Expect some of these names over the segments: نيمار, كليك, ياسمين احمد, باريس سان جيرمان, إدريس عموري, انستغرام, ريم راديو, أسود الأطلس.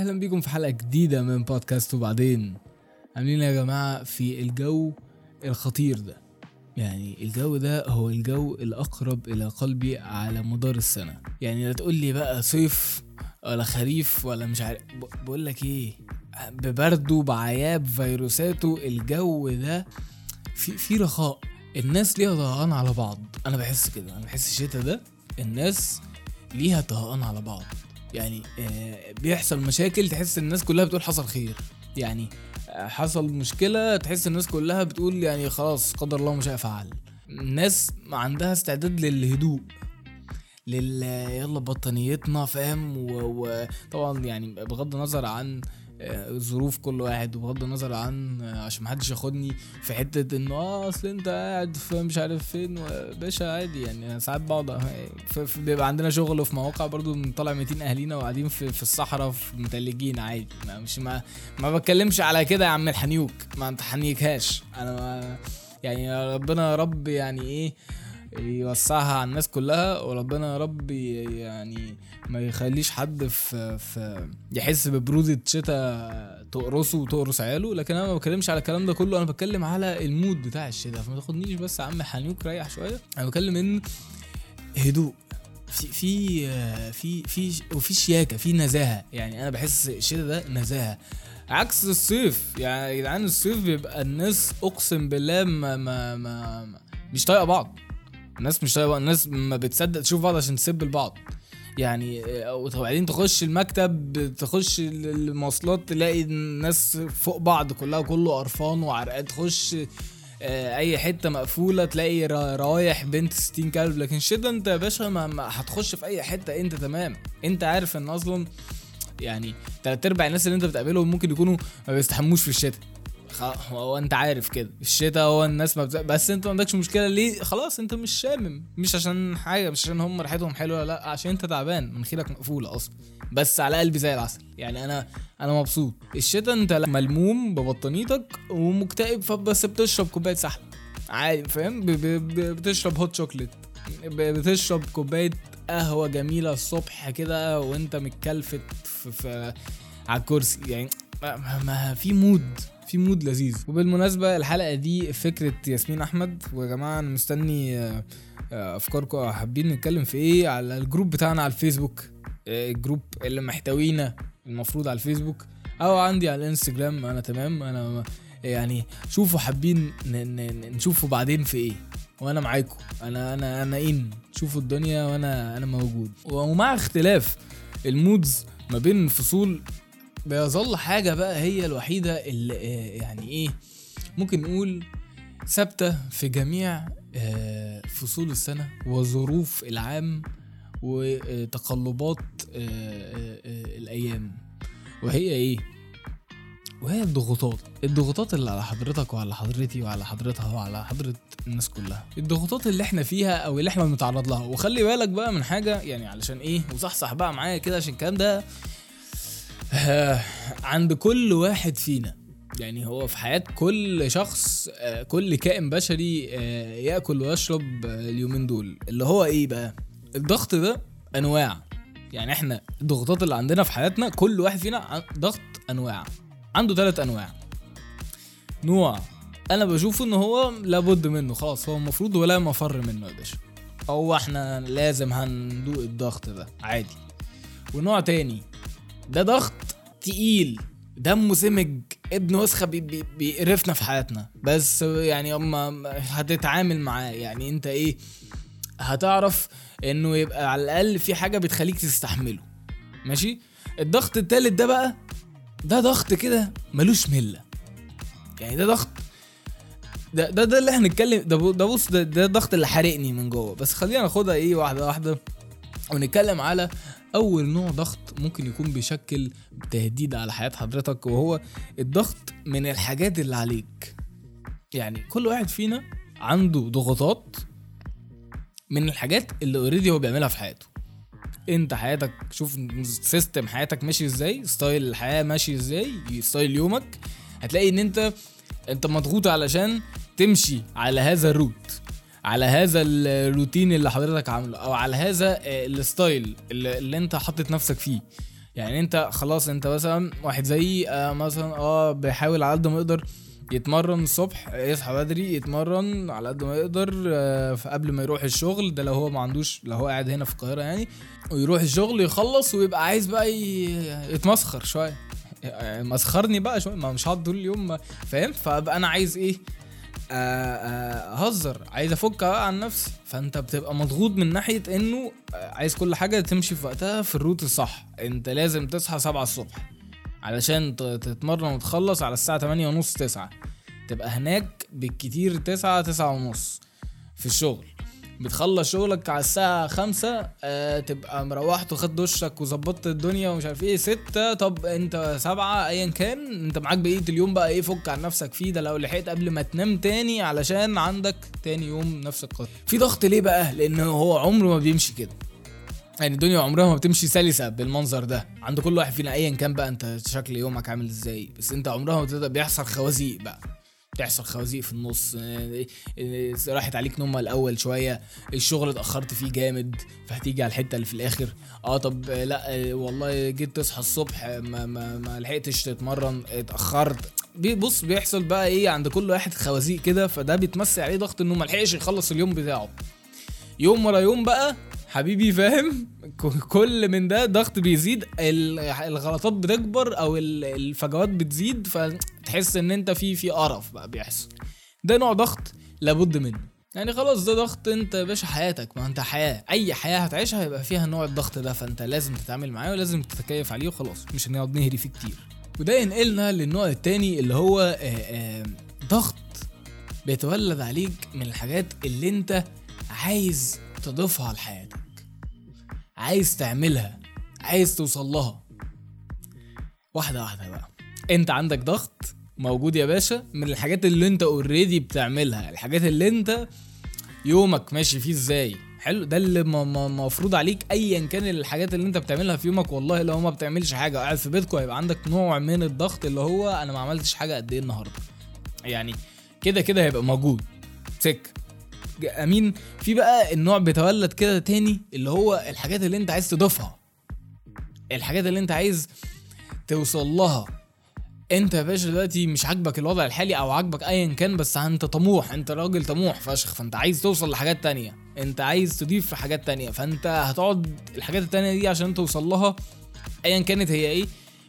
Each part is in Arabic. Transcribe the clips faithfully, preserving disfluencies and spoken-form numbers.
اهلا بيكم في حلقه جديده من بودكاست وبعدين. عاملين يا جماعه في الجو الخطير ده، يعني الجو ده هو الجو الاقرب الى قلبي على مدار السنه. يعني لا تقول لي بقى صيف ولا خريف ولا مش عارف، بقول لك ايه، ببرده بعياب فيروساته الجو ده في في رخاء. الناس ليها طهقان على بعض، انا بحس كده، انا بحس الشتاء ده الناس ليها طهقان على بعض. يعني بيحصل مشاكل تحس الناس كلها بتقول حصل خير، يعني حصل مشكلة تحس الناس كلها بتقول يعني خلاص قدر الله مش هيفعل. الناس عندها استعداد للهدوء، لل يلا بطانيتنا فاهم. وطبعا يعني بغض النظر عن ظروف كل واحد، وبغض النظر عن عشان محدش ياخدني في حتة انه اه اصل انت قاعد مش عارف فين باشا، عادي. يعني ساعات بعض بيبقى عندنا شغل وفي مواقع برضو بنطلع ميتين اهلينا وقاعدين في, في الصحراء في متلجين عادي. ما مش ما, ما بتكلمش على كده يا عم الحنيوك، ما انت حنيكهاش انا ما يعني. ربنا يا رب يعني ايه يوسعها على الناس كلها، وربنا يا رب يعني ما يخليش حد في, في يحس ببرودة شتاء تقرصه وتقرص عياله. لكن انا ما بكلمش على الكلام ده كله، انا بتكلم على المود بتاع الشتاء. فما تاخدنيش بس يا عم حنيوك ريح شويه، انا بكلم ان هدوء في في في في وفي شياكه، في نزاهه. يعني انا بحس الشتاء ده نزاهه عكس الصيف. يعني يا جدعان الصيف بيبقى الناس اقسم بالله ما ما, ما مش طايقه بعض، الناس مش طايقه، الناس ما بتصدق تشوف بعض عشان تسب لبعض. يعني وبعدين تخش المكتب تخش المواصلات تلاقي الناس فوق بعض كلها، كله قرفان وعرقان. تخش اي حته مقفوله تلاقي رايح بنت ستين كلب. لكن الشتا انت يا باشا ما هتخش في اي حته انت تمام، انت عارف ان اصلا يعني تلات ارباع الناس اللي انت بتقابلهم ممكن يكونوا ما بيستحموش في الشتا. هو انت عارف كده الشتاء هو الناس ما بتزق، بس انت ما عندكش مشكله ليه؟ خلاص انت مش شامم، مش عشان حاجه، مش عشان هم ريحتهم حلوه، لا عشان انت تعبان مناخيرك مقفوله اصلا. بس على قلبي زي العسل، يعني انا انا مبسوط. الشتاء انت ملموم ببطانيتك ومكتئب، فبس بتشرب كوبايه سحلب عادي فاهم، بتشرب هوت شوكليت، بتشرب كوبايه قهوه جميله الصبح كده وانت متكلفت على الكرسي. يعني ما في مود، في مود لذيذ. وبالمناسبة الحلقة دي فكرة ياسمين احمد. وجماعة انا مستني افكاركم، حابين نتكلم في ايه على الجروب بتاعنا على الفيسبوك، الجروب اللي محتوينا المفروض على الفيسبوك او عندي على الانستجرام. انا تمام، انا يعني شوفوا حابين نشوفوا بعدين في ايه، وانا معاكم، انا انا انا ان شوفوا الدنيا وانا انا موجود. ومع اختلاف المودز ما بين الفصول بيظل حاجة بقى هي الوحيدة اللي يعني ايه ممكن نقول ثابتة في جميع فصول السنة وظروف العام وتقلبات الايام، وهي ايه؟ وهي الضغوطات. الضغوطات اللي على حضرتك وعلى حضرتي وعلى حضرتها وعلى حضرة الناس كلها، الضغوطات اللي احنا فيها او اللي احنا بنتعرض لها. وخلي بالك بقى من حاجة، يعني علشان ايه وصحصح بقى معايا كده، عشان الكلام ده عند كل واحد فينا. يعني هو في حياة كل شخص، كل كائن بشري يأكل ويشرب اليومين دول، اللي هو ايه بقى الضغط ده؟ انواع. يعني احنا الضغطات اللي عندنا في حياتنا كل واحد فينا ضغط انواع، عنده ثلاث انواع. نوع انا بشوفه ان هو لابد منه، خلاص هو المفروض ولا مفر منه يا باشا، هو احنا لازم هندوق الضغط ده عادي. ونوع تاني ده ضغط تقيل، دمه سمج، ابن وسخة بيقرفنا في حياتنا، بس يعني اما هتتعامل معاه. يعني انت ايه هتعرف انه يبقى على الاقل في حاجة بتخليك تستحمله، ماشي. الضغط التالت ده بقى ده ضغط كده ملوش ملة، يعني ده ضغط ده ده, ده اللي هنتكلم ده, ده بص ده, ده ضغط اللي حرقني من جوه. بس خلينا ناخدها ايه واحدة واحدة ونتكلم على اول نوع ضغط ممكن يكون بيشكل تهديد على حياة حضرتك، وهو الضغط من الحاجات اللي عليك. يعني كل واحد فينا عنده ضغوطات من الحاجات اللي اوريدي هو بيعملها في حياته. انت حياتك شوف سيستم حياتك ماشي ازاي، ستايل الحياة ماشي ازاي، ستايل يومك، هتلاقي ان انت انت مضغوط علشان تمشي على هذا الروت، على هذا الروتين اللي حضرتك عامله، او على هذا الستايل اللي انت حطت نفسك فيه. يعني انت خلاص انت مثلا واحد زي آه مثلا اه بيحاول على قد ما يقدر يتمرن الصبح, يصحى بدري يتمرن على قد ما يقدر آه قبل ما يروح الشغل, ده لو هو ما عندوش, لو هو قاعد هنا في القاهرة يعني, ويروح الشغل يخلص ويبقى عايز بقى يتمسخر شوية, مسخرني بقى شوية, ما مش هقعد طول اليوم فاهم, فبقى انا عايز ايه هزر, عايز افك عن نفسي. فانت بتبقى مضغوط من ناحية انه عايز كل حاجة تمشي في وقتها في الروت الصح. انت لازم تصحى سبعة الصبح علشان تتمرن وتخلص على الساعة تمانية ونص تسعة, تبقى هناك بالكتير تسعة تسعة ونص في الشغل, بتخلص شغلك على الساعة خمسة, آه تبقى مروحت وخد دوشك وزبطت الدنيا ومش عارف ايه ستة, طب انت سبعة ايا كان انت معاك بقية اليوم بقى ايه فك عن نفسك فيه, ده لو لحقت قبل ما تنام تاني علشان عندك تاني يوم نفس القصة. في ضغط ليه بقى؟ لان هو عمره ما بيمشي كده, يعني الدنيا عمرها ما بتمشي سلسة بالمنظر ده عند كل واحد فينا ايا كان بقى انت شكل يومك عامل ازاي, بس انت عمرها ما بيحصل خوازيق بقى, تحصل خوازيق في النص, راحت عليك نومه الاول شويه, الشغل اتاخرت فيه جامد فهتيجي على الحته اللي في الاخر, اه طب لا والله جيت تصحى الصبح ما, ما, ما لحقتش تتمرن, اتاخرت, بص بيحصل بقى ايه عند كل واحد خوازيق كده, فده بيتمسي عليه ضغط انه ما لحقش يخلص اليوم بتاعه يوم ورا يوم بقى حبيبي فاهم. كل من ده ضغط بيزيد, الغلطات بتكبر او الفجوات بتزيد, فتحس ان انت في في قرف بقى بيحصل. ده نوع ضغط لابد منه, يعني خلاص ده ضغط انت باشا حياتك, ما انت حياة, اي حياة هتعيشها هيبقى فيها نوع الضغط ده, فانت لازم تتعامل معاه ولازم تتكيف عليه وخلاص, مش هنقعد نهري فيه كتير. وده ينقلنا للنوع التاني اللي هو آآ آآ ضغط بيتولد عليك من الحاجات اللي انت عايز تضيفها لحياتك, عايز تعملها, عايز توصل لها. واحدة واحدة بقى, انت عندك ضغط موجود يا باشا من الحاجات اللي انت اوريدي بتعملها, الحاجات اللي انت يومك ماشي فيه ازاي, حلو, ده اللي مفروض عليك ايا كان الحاجات اللي انت بتعملها في يومك. والله لو ما بتعملش حاجة قاعد في بيتكم هيبقى عندك نوع من الضغط اللي هو انا ما عملتش حاجة قد ايه النهاردة, يعني كده كده هيبقى موجود سك امين. في بقى النوع بيتولد كده تاني اللي هو الحاجات اللي انت عايز تضيفها, الحاجات اللي انت عايز توصل لها. انت يا باشا دلوقتي مش عاجبك الوضع الحالي او عاجبك ايا كان, بس انت طموح, انت راجل طموح فشخ, فانت عايز توصل لحاجات تانية, انت عايز تضيف حاجات تانية, فانت هتقعد الحاجات التانية دي عشان توصل لها ايا كانت هي ايه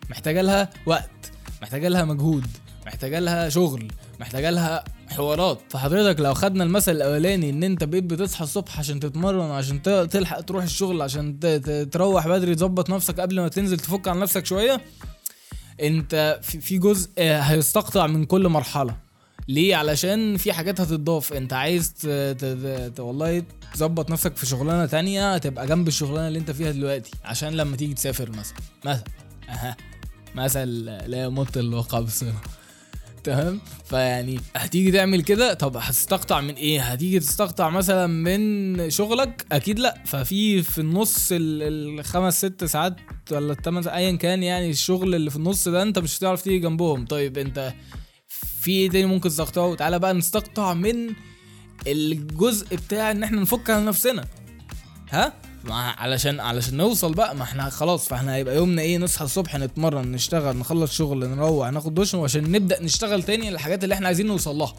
محتاجة لها وقت, محتاجة لها مجهود, محتاجة لها شغل, محتاجة لها حوارات. فحضرتك لو خدنا المثل الاولاني ان انت بقيت بتصحى الصبح عشان تتمرن, عشان تلحق تروح الشغل, عشان تروح بدري تظبط نفسك قبل ما تنزل تفك عن نفسك شوية, انت في جزء هيستقطع من كل مرحلة. ليه؟ علشان في حاجات هتتضاف, انت عايز والله تظبط نفسك في شغلانة تانية تبقى جنب الشغلانة اللي انت فيها دلوقتي, عشان لما تيجي تسافر مثلا مثلا اها مثلا لا يمت الوقع بصيرة, تمام؟ فيعني هتيجي تعمل كده, طب هتستقطع من ايه؟ هتيجي تستقطع مثلا من شغلك اكيد, لا ففي في النص الخمس ست ساعات ولا الثمان ايا كان, يعني الشغل اللي في النص ده انت مش هتعرف تيجي جنبهم. طيب انت في ايه تاني ممكن تستقطعه؟ تعالى بقى نستقطع من الجزء بتاع ان احنا نفك على نفسنا, ها علشان علشان نوصل بقى. ما احنا خلاص, فاحنا هيبقى يومنا ايه؟ نصحى الصبح نتمرن, نشتغل, نخلص شغل, نروح, ناخد دوش, وعشان نبدا نشتغل تاني الحاجات اللي احنا عايزين نوصل لها,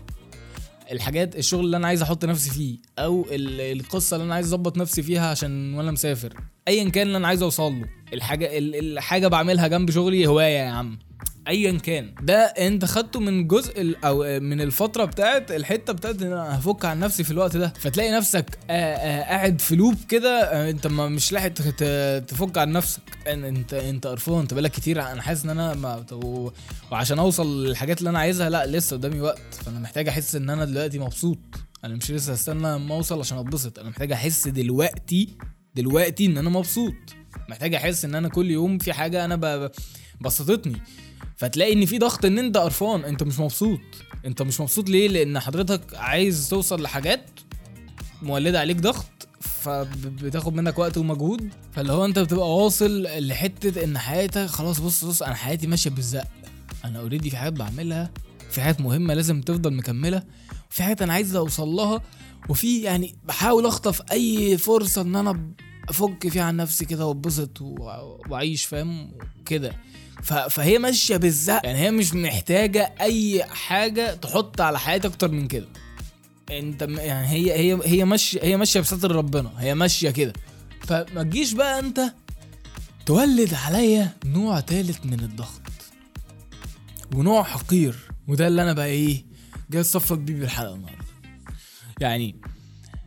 الحاجات الشغل اللي انا عايز احط نفسي فيه, او القصه اللي انا عايز اظبط نفسي فيها عشان وانا مسافر, ايا كان اللي انا عايز اوصل له, الحاجه الحاجه بعملها جنب شغلي, هوايه يا عم ايا كان, ده انت خدته من جزء او من الفتره بتاعت الحته بتاعت ان انا هفك عن نفسي في الوقت ده. فتلاقي نفسك قاعد في لوب كده, انت مش لاحق تفك عن نفسك, انت انت قرفان, انت بالك كتير, انا حاسس ان انا ما وعشان اوصل للحاجات اللي انا عايزها لا لسه قدامي وقت, فانا محتاج احس ان انا دلوقتي مبسوط, انا مش لسه هستنى ما اوصل عشان اتبسط, انا محتاج احس دلوقتي دلوقتي ان انا مبسوط, محتاج احس ان انا كل يوم في حاجه انا بسطتني. فتلاقي ان في ضغط ان انت قرفان, انت مش مبسوط. انت مش مبسوط ليه؟ لان حضرتك عايز توصل لحاجات مولده عليك ضغط, فبتاخد منك وقت ومجهود, فاللي هو انت بتبقى واصل لحته ان حياتك خلاص, بص بص انا حياتي ماشيه بالزق, انا اوريدي في حاجات بعملها, في حاجات مهمه لازم تفضل مكمله, في حاجات انا عايز اوصل لها, وفي يعني بحاول اخطف اي فرصه ان انا افك فيه عن نفسي كده واتبسط واعيش فاهم كده. فهي ماشيه بالزق يعني، هي مش محتاجه اي حاجه تحط على حياتك اكتر من كده انت يعني. هي هي هي ماشيه هي ماشيه بستر ربنا، هي ماشيه كده. فما تجيش بقى انت تولد عليا نوع ثالث من الضغط ونوع حقير. وده اللي انا بقى ايه جاي اصفق بيه بالحلقه النهارده. يعني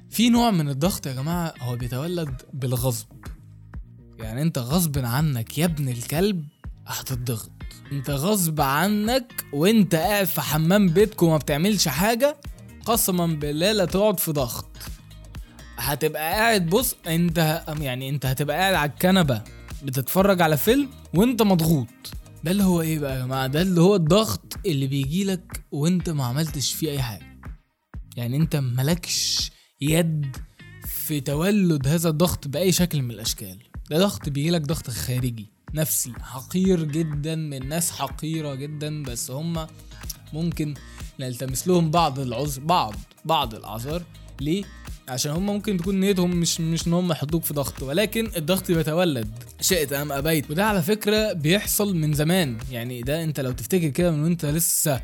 في نوع من الضغط يا جماعه هو بيتولد بالغصب. يعني انت غصب عنك يا ابن الكلب هتضغط، انت غصب عنك وانت قاعد في حمام بيتك وما بتعملش حاجه، قسما بالله لا تقعد في ضغط. هتبقى قاعد بص انت يعني انت هتبقى قاعد على الكنبه بتتفرج على فيلم وانت مضغوط. ده اللي هو ايه بقى يا جماعه؟ ده اللي هو الضغط اللي بيجيلك وانت ما عملتش فيه اي حاجه. يعني انت مالكش يد في تولد هذا الضغط باي شكل من الاشكال. ده ضغط بيجيلك، ضغط خارجي نفسي حقير جدا من ناس حقيره جدا، بس هم ممكن نلتمس لهم بعض العذر بعض بعض الاعذار. ليه؟ عشان هم ممكن تكون نيتهم مش مش ان هم يحطوك في ضغط، ولكن الضغط بيتولد شئت ام ابيت. وده على فكره بيحصل من زمان. يعني ده انت لو تفتكر كده من وانت لسه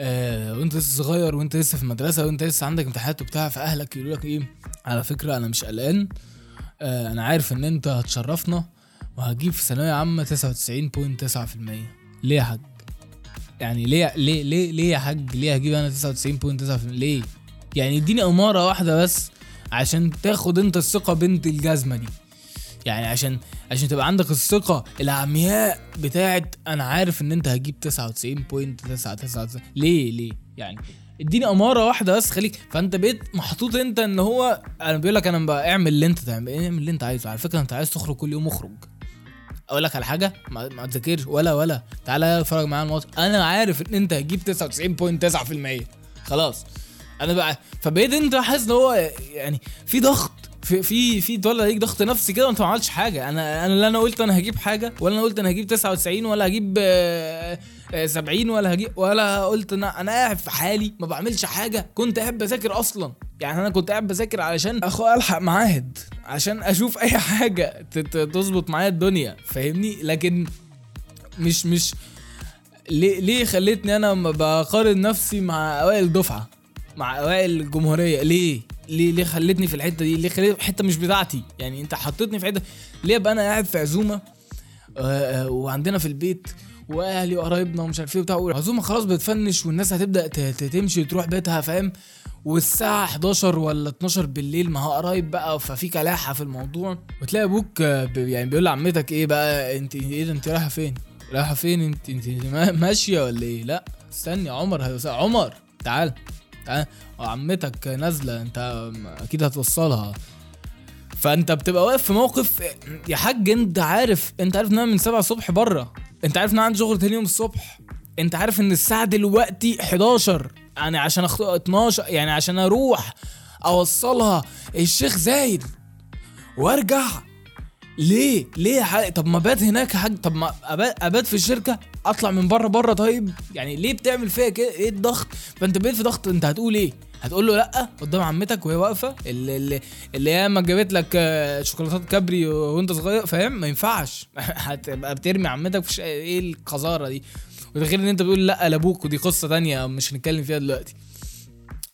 آه وانت لسه صغير وانت لسه في مدرسه وانت لسه عندك امتحانات وبتاع، فاهلك يقولوا لك ايه على فكره انا مش قلقان، آه انا عارف ان انت هتشرفنا وهجيب في ثانويه عامه تسعة وتسعين فاصلة تسعة بالمية. ليه يا حاج؟ يعني ليه ليه ليه ليه يا حاج ليه هجيب انا تسعة وتسعين فاصلة تسعة بالمية؟ ليه يعني؟ اديني اماره واحده بس عشان تاخد انت الثقه بنت الجزمه دي. يعني عشان عشان تبقى عندك الثقه العمياء بتاعت انا عارف ان انت هجيب تسعة وتسعين فاصلة تسعة تسعة. ليه ليه يعني؟ اديني اماره واحده بس خليك. فانت بقيت محطوط انت ان هو انا بيقول لك انا بقى اعمل اللي انت تعمل اعمل اللي انت عايزه. على فكره انت عايز تخرج كل يوم اخرج، اقول لك على حاجه ما تذاكرش ولا ولا تعالى اتفرج معايا الماتش، انا عارف ان انت هتجيب تسعة وتسعين فاصلة تسعة بالمية خلاص انا بقى. فبقيت انت حاسس ان هو يعني في ضغط في في في تولد ليك ضغط نفسي كده وانت ما عملتش حاجه. انا انا لا انا قلت انا هجيب حاجه، ولا انا قلت انا هجيب تسعة وتسعين، ولا هجيب سبعين، ولا هجيب، ولا قلت انا انا قاعد في حالي ما بعملش حاجه. كنت قاعد بذاكر اصلا، يعني انا كنت قاعد بذاكر علشان اخو الحق معاهد، عشان اشوف اي حاجه تظبط معايا الدنيا فاهمني. لكن مش مش ليه ليه خليتني انا بقارن نفسي مع اوائل دفعه مع اوائل الجمهوريه؟ ليه ليه ليه خلتني في الحته دي؟ ليه خليت حته مش بتاعتي؟ يعني انت حطيتني في حته ليه بقى؟ انا قاعد في عزومه وعندنا في البيت واهلي وقرايبنا ومش عارف ايه وبتاع، العزومه خلاص بتفنش والناس هتبدا تمشي تروح بيتها فاهم، والساعه حداشر ولا اتناشر بالليل، ما هو قرايب بقى ففي كلاحه في الموضوع. وتلاقي ابوك يعني بيقول لعمتك ايه بقى انت ايه انت رايحه فين رايحه فين انت انت ماشيه ولا ايه؟ لا استني عمر هيوصل، عمر تعال اه عمتك نازله انت اكيد هتوصلها. فانت بتبقى واقف في موقف يا حاج انت عارف انت عارف انها من سبعة الصبح بره، انت عارف انها عندي شغل تاني يوم الصبح، انت عارف ان الساعه دلوقتي حداشر يعني عشان اخ اتناشر يعني عشان اروح اوصلها الشيخ زايد وارجع. ليه ليه يا حاج؟ طب ما بات هناك يا حاج، طب ما ابات في الشركه، اطلع من بره بره طيب. يعني ليه بتعمل فيها كده؟ ايه الضغط؟ فانت بقيت في ضغط. انت هتقول ايه؟ هتقول له لا قدام عمتك وهي واقفه اللي اللي هي ما جابت لك شوكولاتات كابري وانت صغير فاهم؟ ما ينفعش هتبقى بترمي عمتك في ايه القذاره دي؟ وتخيل ان انت بتقول لا لابوك، ودي قصه تانية مش هنتكلم فيها دلوقتي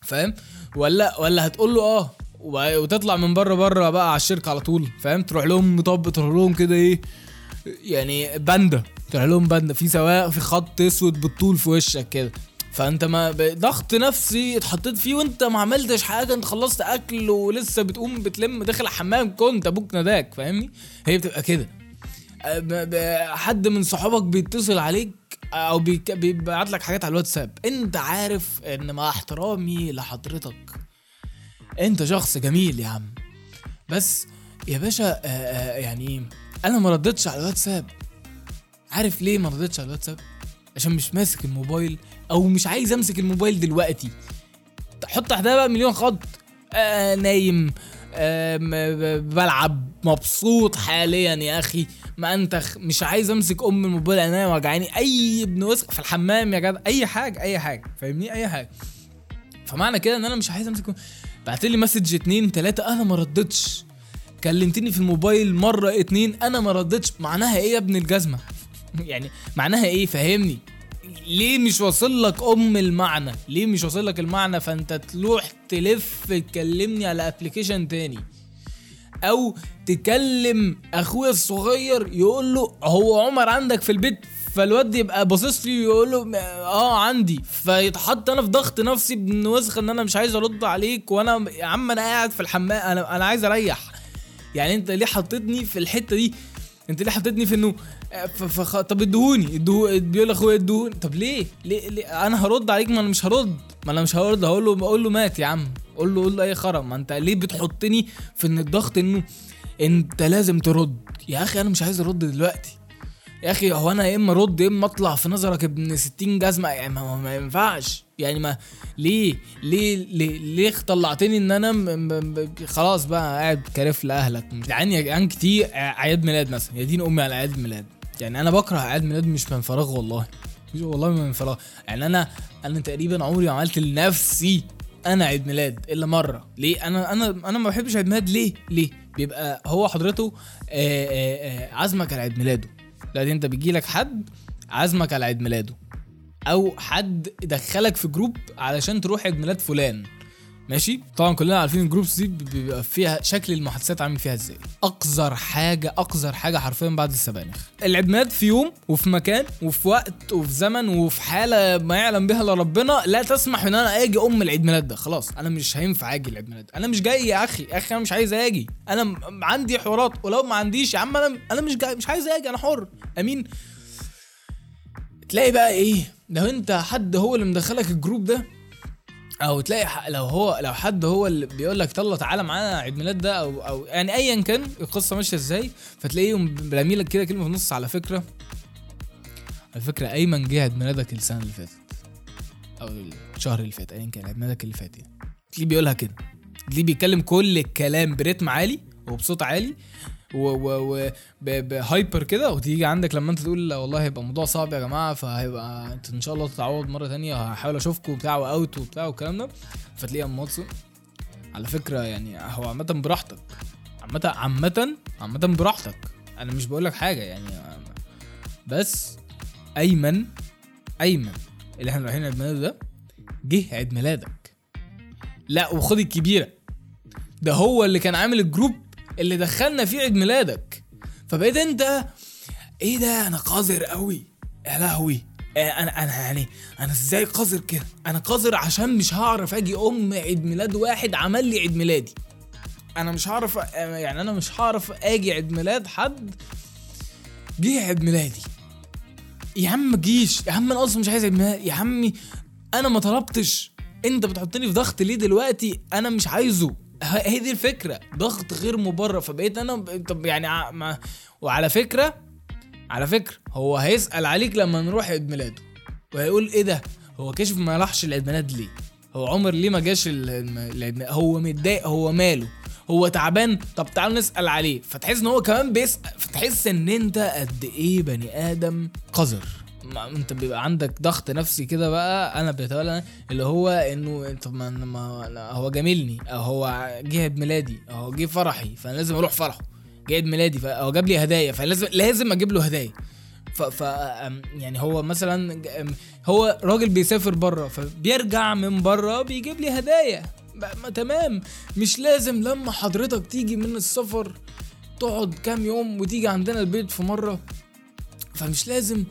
فاهم. ولا ولا هتقول له اه وتطلع من بره بره بقى على الشركه على طول فاهم، تروح لهم مطب تروح لهم كده ايه يعني باندا، تروح لهم باندا في سواق في خط اسود بالطول في وشك كده. فانت ما ضغط نفسي اتحطيت فيه وانت ما عملتش حاجه، انت خلصت اكل ولسه بتقوم بتلم داخل الحمام كنت ابوك ناداك فاهمني. هي بتبقى كده، حد من صحابك بيتصل عليك او بيبعت لك حاجات على الواتساب، انت عارف ان مع احترامي لحضرتك انت شخص جميل يا عم، بس يا باشا يعني انا ما ردتش على الواتساب. عارف ليه ما ردتش على الواتساب؟ عشان مش ماسك الموبايل او مش عايز امسك الموبايل دلوقتي. حط تحتها بقى مليون خط، آه نايم، آه بلعب، مبسوط حاليا يا اخي، ما انت مش عايز امسك ام الموبايل انا وجعاني، اي ابن وسخ في الحمام يا جدع، اي حاجه اي حاجه فاهمني اي حاجه. فمعنى كده ان انا مش عايز امسك. بعتلي مسج اتنين تلاتة انا ما ردتش، كلمتني في الموبايل مرة اتنين انا ما ردتش, معناها ايه يا ابن الجزمة؟ يعني معناها ايه؟ فهمني ليه مش واصل لك ام المعنى؟ ليه مش واصل لك المعنى فانت تلوح تلف تكلمني على ابلكيشن تاني, او تكلم اخويا الصغير يقول له هو عمر عندك في البيت, فالواد يبقى باصص لي ويقول له اه عندي, فيتحط انا في ضغط نفسي بنوسخ ان انا مش عايز ارد عليك, وانا يا عم انا قاعد في الحمام, انا انا عايز اريح. يعني انت ليه حطيتني في الحته دي؟ انت ليه حطيتني في انه فخ... طب ادهوني ادوه بيقول اخويا ادهوني. طب ليه؟ ليه ليه انا هرد عليك؟ ما انا مش هرد ما انا مش هرد هقول له بقول له مات يا عم, قول له قول له اي خرم. ما انت ليه بتحطني في ان الضغط انه انت لازم ترد؟ يا اخي انا مش عايز ارد دلوقتي يا اخي. هو انا يا اما رد يا اما اطلع في نظرك ابن ستين جزمه, يعني ما, ما ينفعش. يعني ما ليه ليه ليه, ليه طلعتني ان انا م... م... خلاص بقى قاعد كارف لاهلك. يعني يا جدعان كتير اعياد ميلاد مثلا, يا دين امي على اعياد ميلاد. يعني انا بكره اعياد ميلاد مش من فراغ, والله مش والله من فراغ. يعني انا انا تقريبا عمري عملت لنفسي انا عيد ميلاد الا مره. ليه انا انا انا ما بحبش عيد ميلاد؟ ليه ليه بيبقى هو حضرته عزمك على عيد ميلاده؟ لأن انت بيجيلك حد عزمك على عيد ميلاده, او حد دخلك في جروب علشان تروح عيد ميلاد فلان, ماشي. طبعا كلنا عارفين الجروبس دي بيبقى فيها شكل المحادثات عامل فيها ازاي. اقذر حاجه اقذر حاجه حرفيا بعد السبانخ. العيد ميلاد في يوم وفي مكان وفي وقت وفي زمن وفي حاله ما يعلم بها الا ربنا لا تسمح ان انا اجي ام العيد ميلاد ده. خلاص انا مش هينفع اجي العيد ميلاد, انا مش جاي يا اخي. يا اخي انا مش عايز اجي, انا عندي حوارات, ولو ما عنديش يا عم انا انا مش جاي, مش عايز اجي, انا حر. امين. تلاقي بقى ايه لو انت حد هو اللي مدخلك الجروب ده, او تلاقي لو هو لو حد هو اللي بيقول لك يلا تعالى معانا عيد ميلاد ده, او او يعني ايا كان القصه ماشيه ازاي, فتلاقيهم رامي لك كده كلمه في النص. على فكره على فكره ايمن جه عيد ميلادك السنه اللي فاتت او الشهر اللي فات, ايا كان عيد ميلادك اللي فات, ليه بيقولها كده؟ ليه بيتكلم كل الكلام برتم عالي وبصوت عالي وهايبر كده, وتيجي عندك لما انت تقول والله هيبقى موضوع صعب يا جماعه, فهيبقى انت ان شاء الله تتعوض مره تانية, هحاول اشوفكم بتاع واوت وبتاع والكلام ده, فتلاقيها موصل. على فكره يعني هو عامه براحتك, عامه عامه عامه براحتك, انا مش بقول لك حاجه يعني. بس ايمن ايمن اللي احنا رايحين عيد ميلاده ده جه عيد ميلادك, لا وخد الكبيره, ده هو اللي كان عامل الجروب اللي دخلنا فيه عيد ميلادك. فبقيت انت ايه ده؟ انا قذر قوي يا لهوي. انا انا يعني انا ازاي قذر كده؟ انا قذر عشان مش هعرف اجي ام عيد ميلاد واحد عمل لي عيد ميلادي. انا مش هعرف, يعني انا مش هعرف اجي عيد ميلاد حد جه عيد ميلادي. يا عم جيش يا عم, انا اصلا مش عايز عيد ميلاد يا عمي, انا ما طلبتش. انت بتحطني في ضغط ليه دلوقتي؟ انا مش عايزه. هي دي الفكرة, ضغط غير مبرر. فبقيت انا طب يعني ع... ما... وعلى فكرة على فكرة هو هيسأل عليك لما نروح عيد ميلاده, وهيقول ايه ده هو كشف ما راحش العيد ميلاد ليه؟ هو عمر ليه ما جاش العيد ميلاد؟ هو متضايق؟ هو ماله؟ هو تعبان؟ طب تعالوا نسأل عليه. فتحس ان هو كمان بيسأل, فتحس ان انت قد ايه بني ادم قذر. انت بيبقى عندك ضغط نفسي كده بقى. انا بتولى اللي هو انه انت ما, ما هو جميلني, او هو جه عيد ميلادي, او هو جه فرحي فانا لازم اروح فرحه. جه عيد ميلادي فهو جاب لي هدايا فلازم لازم اجيب له هدايا. ف, ف يعني هو مثلا هو راجل بيسافر بره فبيرجع من بره بيجيب لي هدايا, تمام. مش لازم لما حضرتك تيجي من السفر تقعد كام يوم وتيجي عندنا البيت في مره, فمش لازم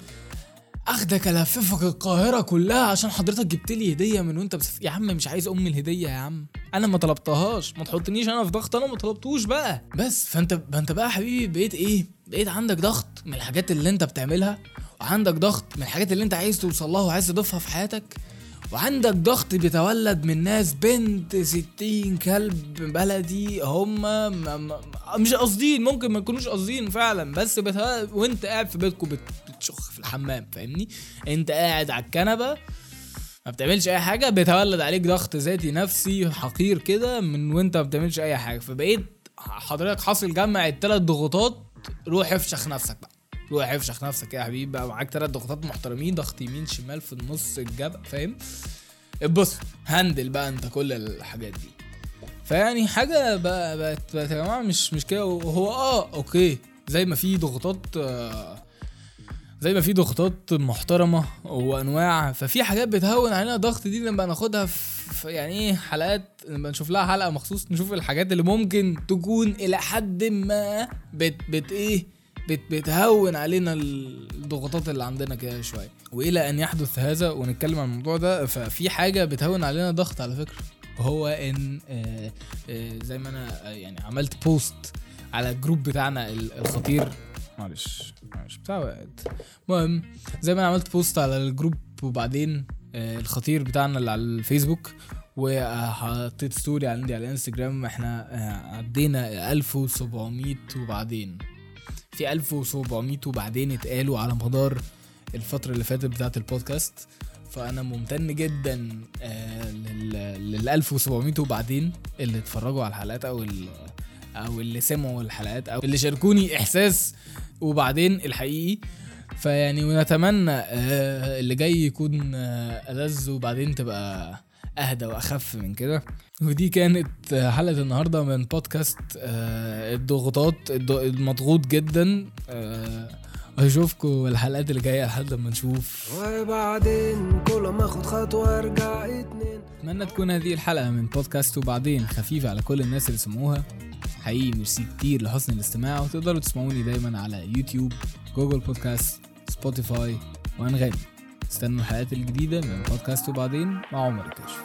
اخدك الففك القاهره كلها عشان حضرتك جبت لي هديه من وانت بس. يا عم مش عايز ام الهديه يا عم, انا ما طلبتهاش, ما تحطنيش انا في ضغط انا ما طلبتوش بقى. بس فانت انت بقى حبيبي بقيت ايه؟ بقيت عندك ضغط من الحاجات اللي انت بتعملها, وعندك ضغط من الحاجات اللي انت عايز توصل لها وعايز تضيفها في حياتك, وعندك ضغط بيتولد من ناس بنت ستين كلب بلدي, هم مش قاصدين, ممكن ما يكونوش قاصدين فعلا, بس وانت قاعد في بيتكم بتشخ في الحمام, فاهمني؟ انت قاعد على الكنبه ما بتعملش اي حاجه, بيتولد عليك ضغط ذاتي نفسي حقير كده من وانت ما بتعملش اي حاجه. فبقيت حضرتك حاصل جمع الثلاث ضغوطات. روح افشخ نفسك بقى, روح افشخ نفسك يا حبيبي بقى, معاك ثلاث ضغوطات محترمين, ضغط يمين شمال في النص الجبهه, فاهم؟ بص هندل بقى انت كل الحاجات دي. فيعني حاجه بقت يا جماعه مش مش كده. وهو اه اوكي زي ما في ضغوطات آه زي ما في ضغوطات محترمه وانواع، ففي حاجات بتهون علينا الضغط دي لما ناخدها في يعني ايه حلقات، لما نشوف لها حلقه مخصوص نشوف الحاجات اللي ممكن تكون الى حد ما بت بت ايه بت بتهون علينا الضغوطات اللي عندنا كده شويه. والى ان يحدث هذا ونتكلم عن الموضوع ده، ففي حاجه بتهون علينا ضغط على فكره، هو ان آآ آآ زي ما انا يعني عملت بوست على الجروب بتاعنا الخطير، معلش معلش بتاع وقت مهم، زي ما انا عملت بوست على الجروب وبعدين الخطير بتاعنا اللي على الفيسبوك، وحطيت ستوري عندي على الانستجرام احنا عدينا ألف وسبعمية وبعدين في ألف وسبعمية وبعدين اتقالوا على مدار الفترة اللي فاتت بتاعت البودكاست. فانا ممتن جدا لل ألف وسبعمية وبعدين اللي اتفرجوا على الحلقات او او اللي سمعوا الحلقات او اللي شاركوني احساس وبعدين الحقيقي. فيعني ونتمنى اللي جاي يكون ألذ وبعدين تبقى اهدى واخف من كده. ودي كانت حلقة النهاردة من بودكاست الضغوطات، المضغوط جدا. هشوفكم الحلقات اللي جايه لحد ما نشوف. وبعدين كل ما اخد خطوه ارجع اتنين. اتمنى تكون هذه الحلقه من بودكاست وبعدين خفيفه على كل الناس اللي سمعوها. حقيقي ميرسي كتير لحسن الاستماع، وتقدروا تسمعوني دايما على يوتيوب، جوجل بودكاست، سبوتيفاي وانغامي. استنوا الحلقات الجديده من بودكاست وبعدين مع عمر الكاشف.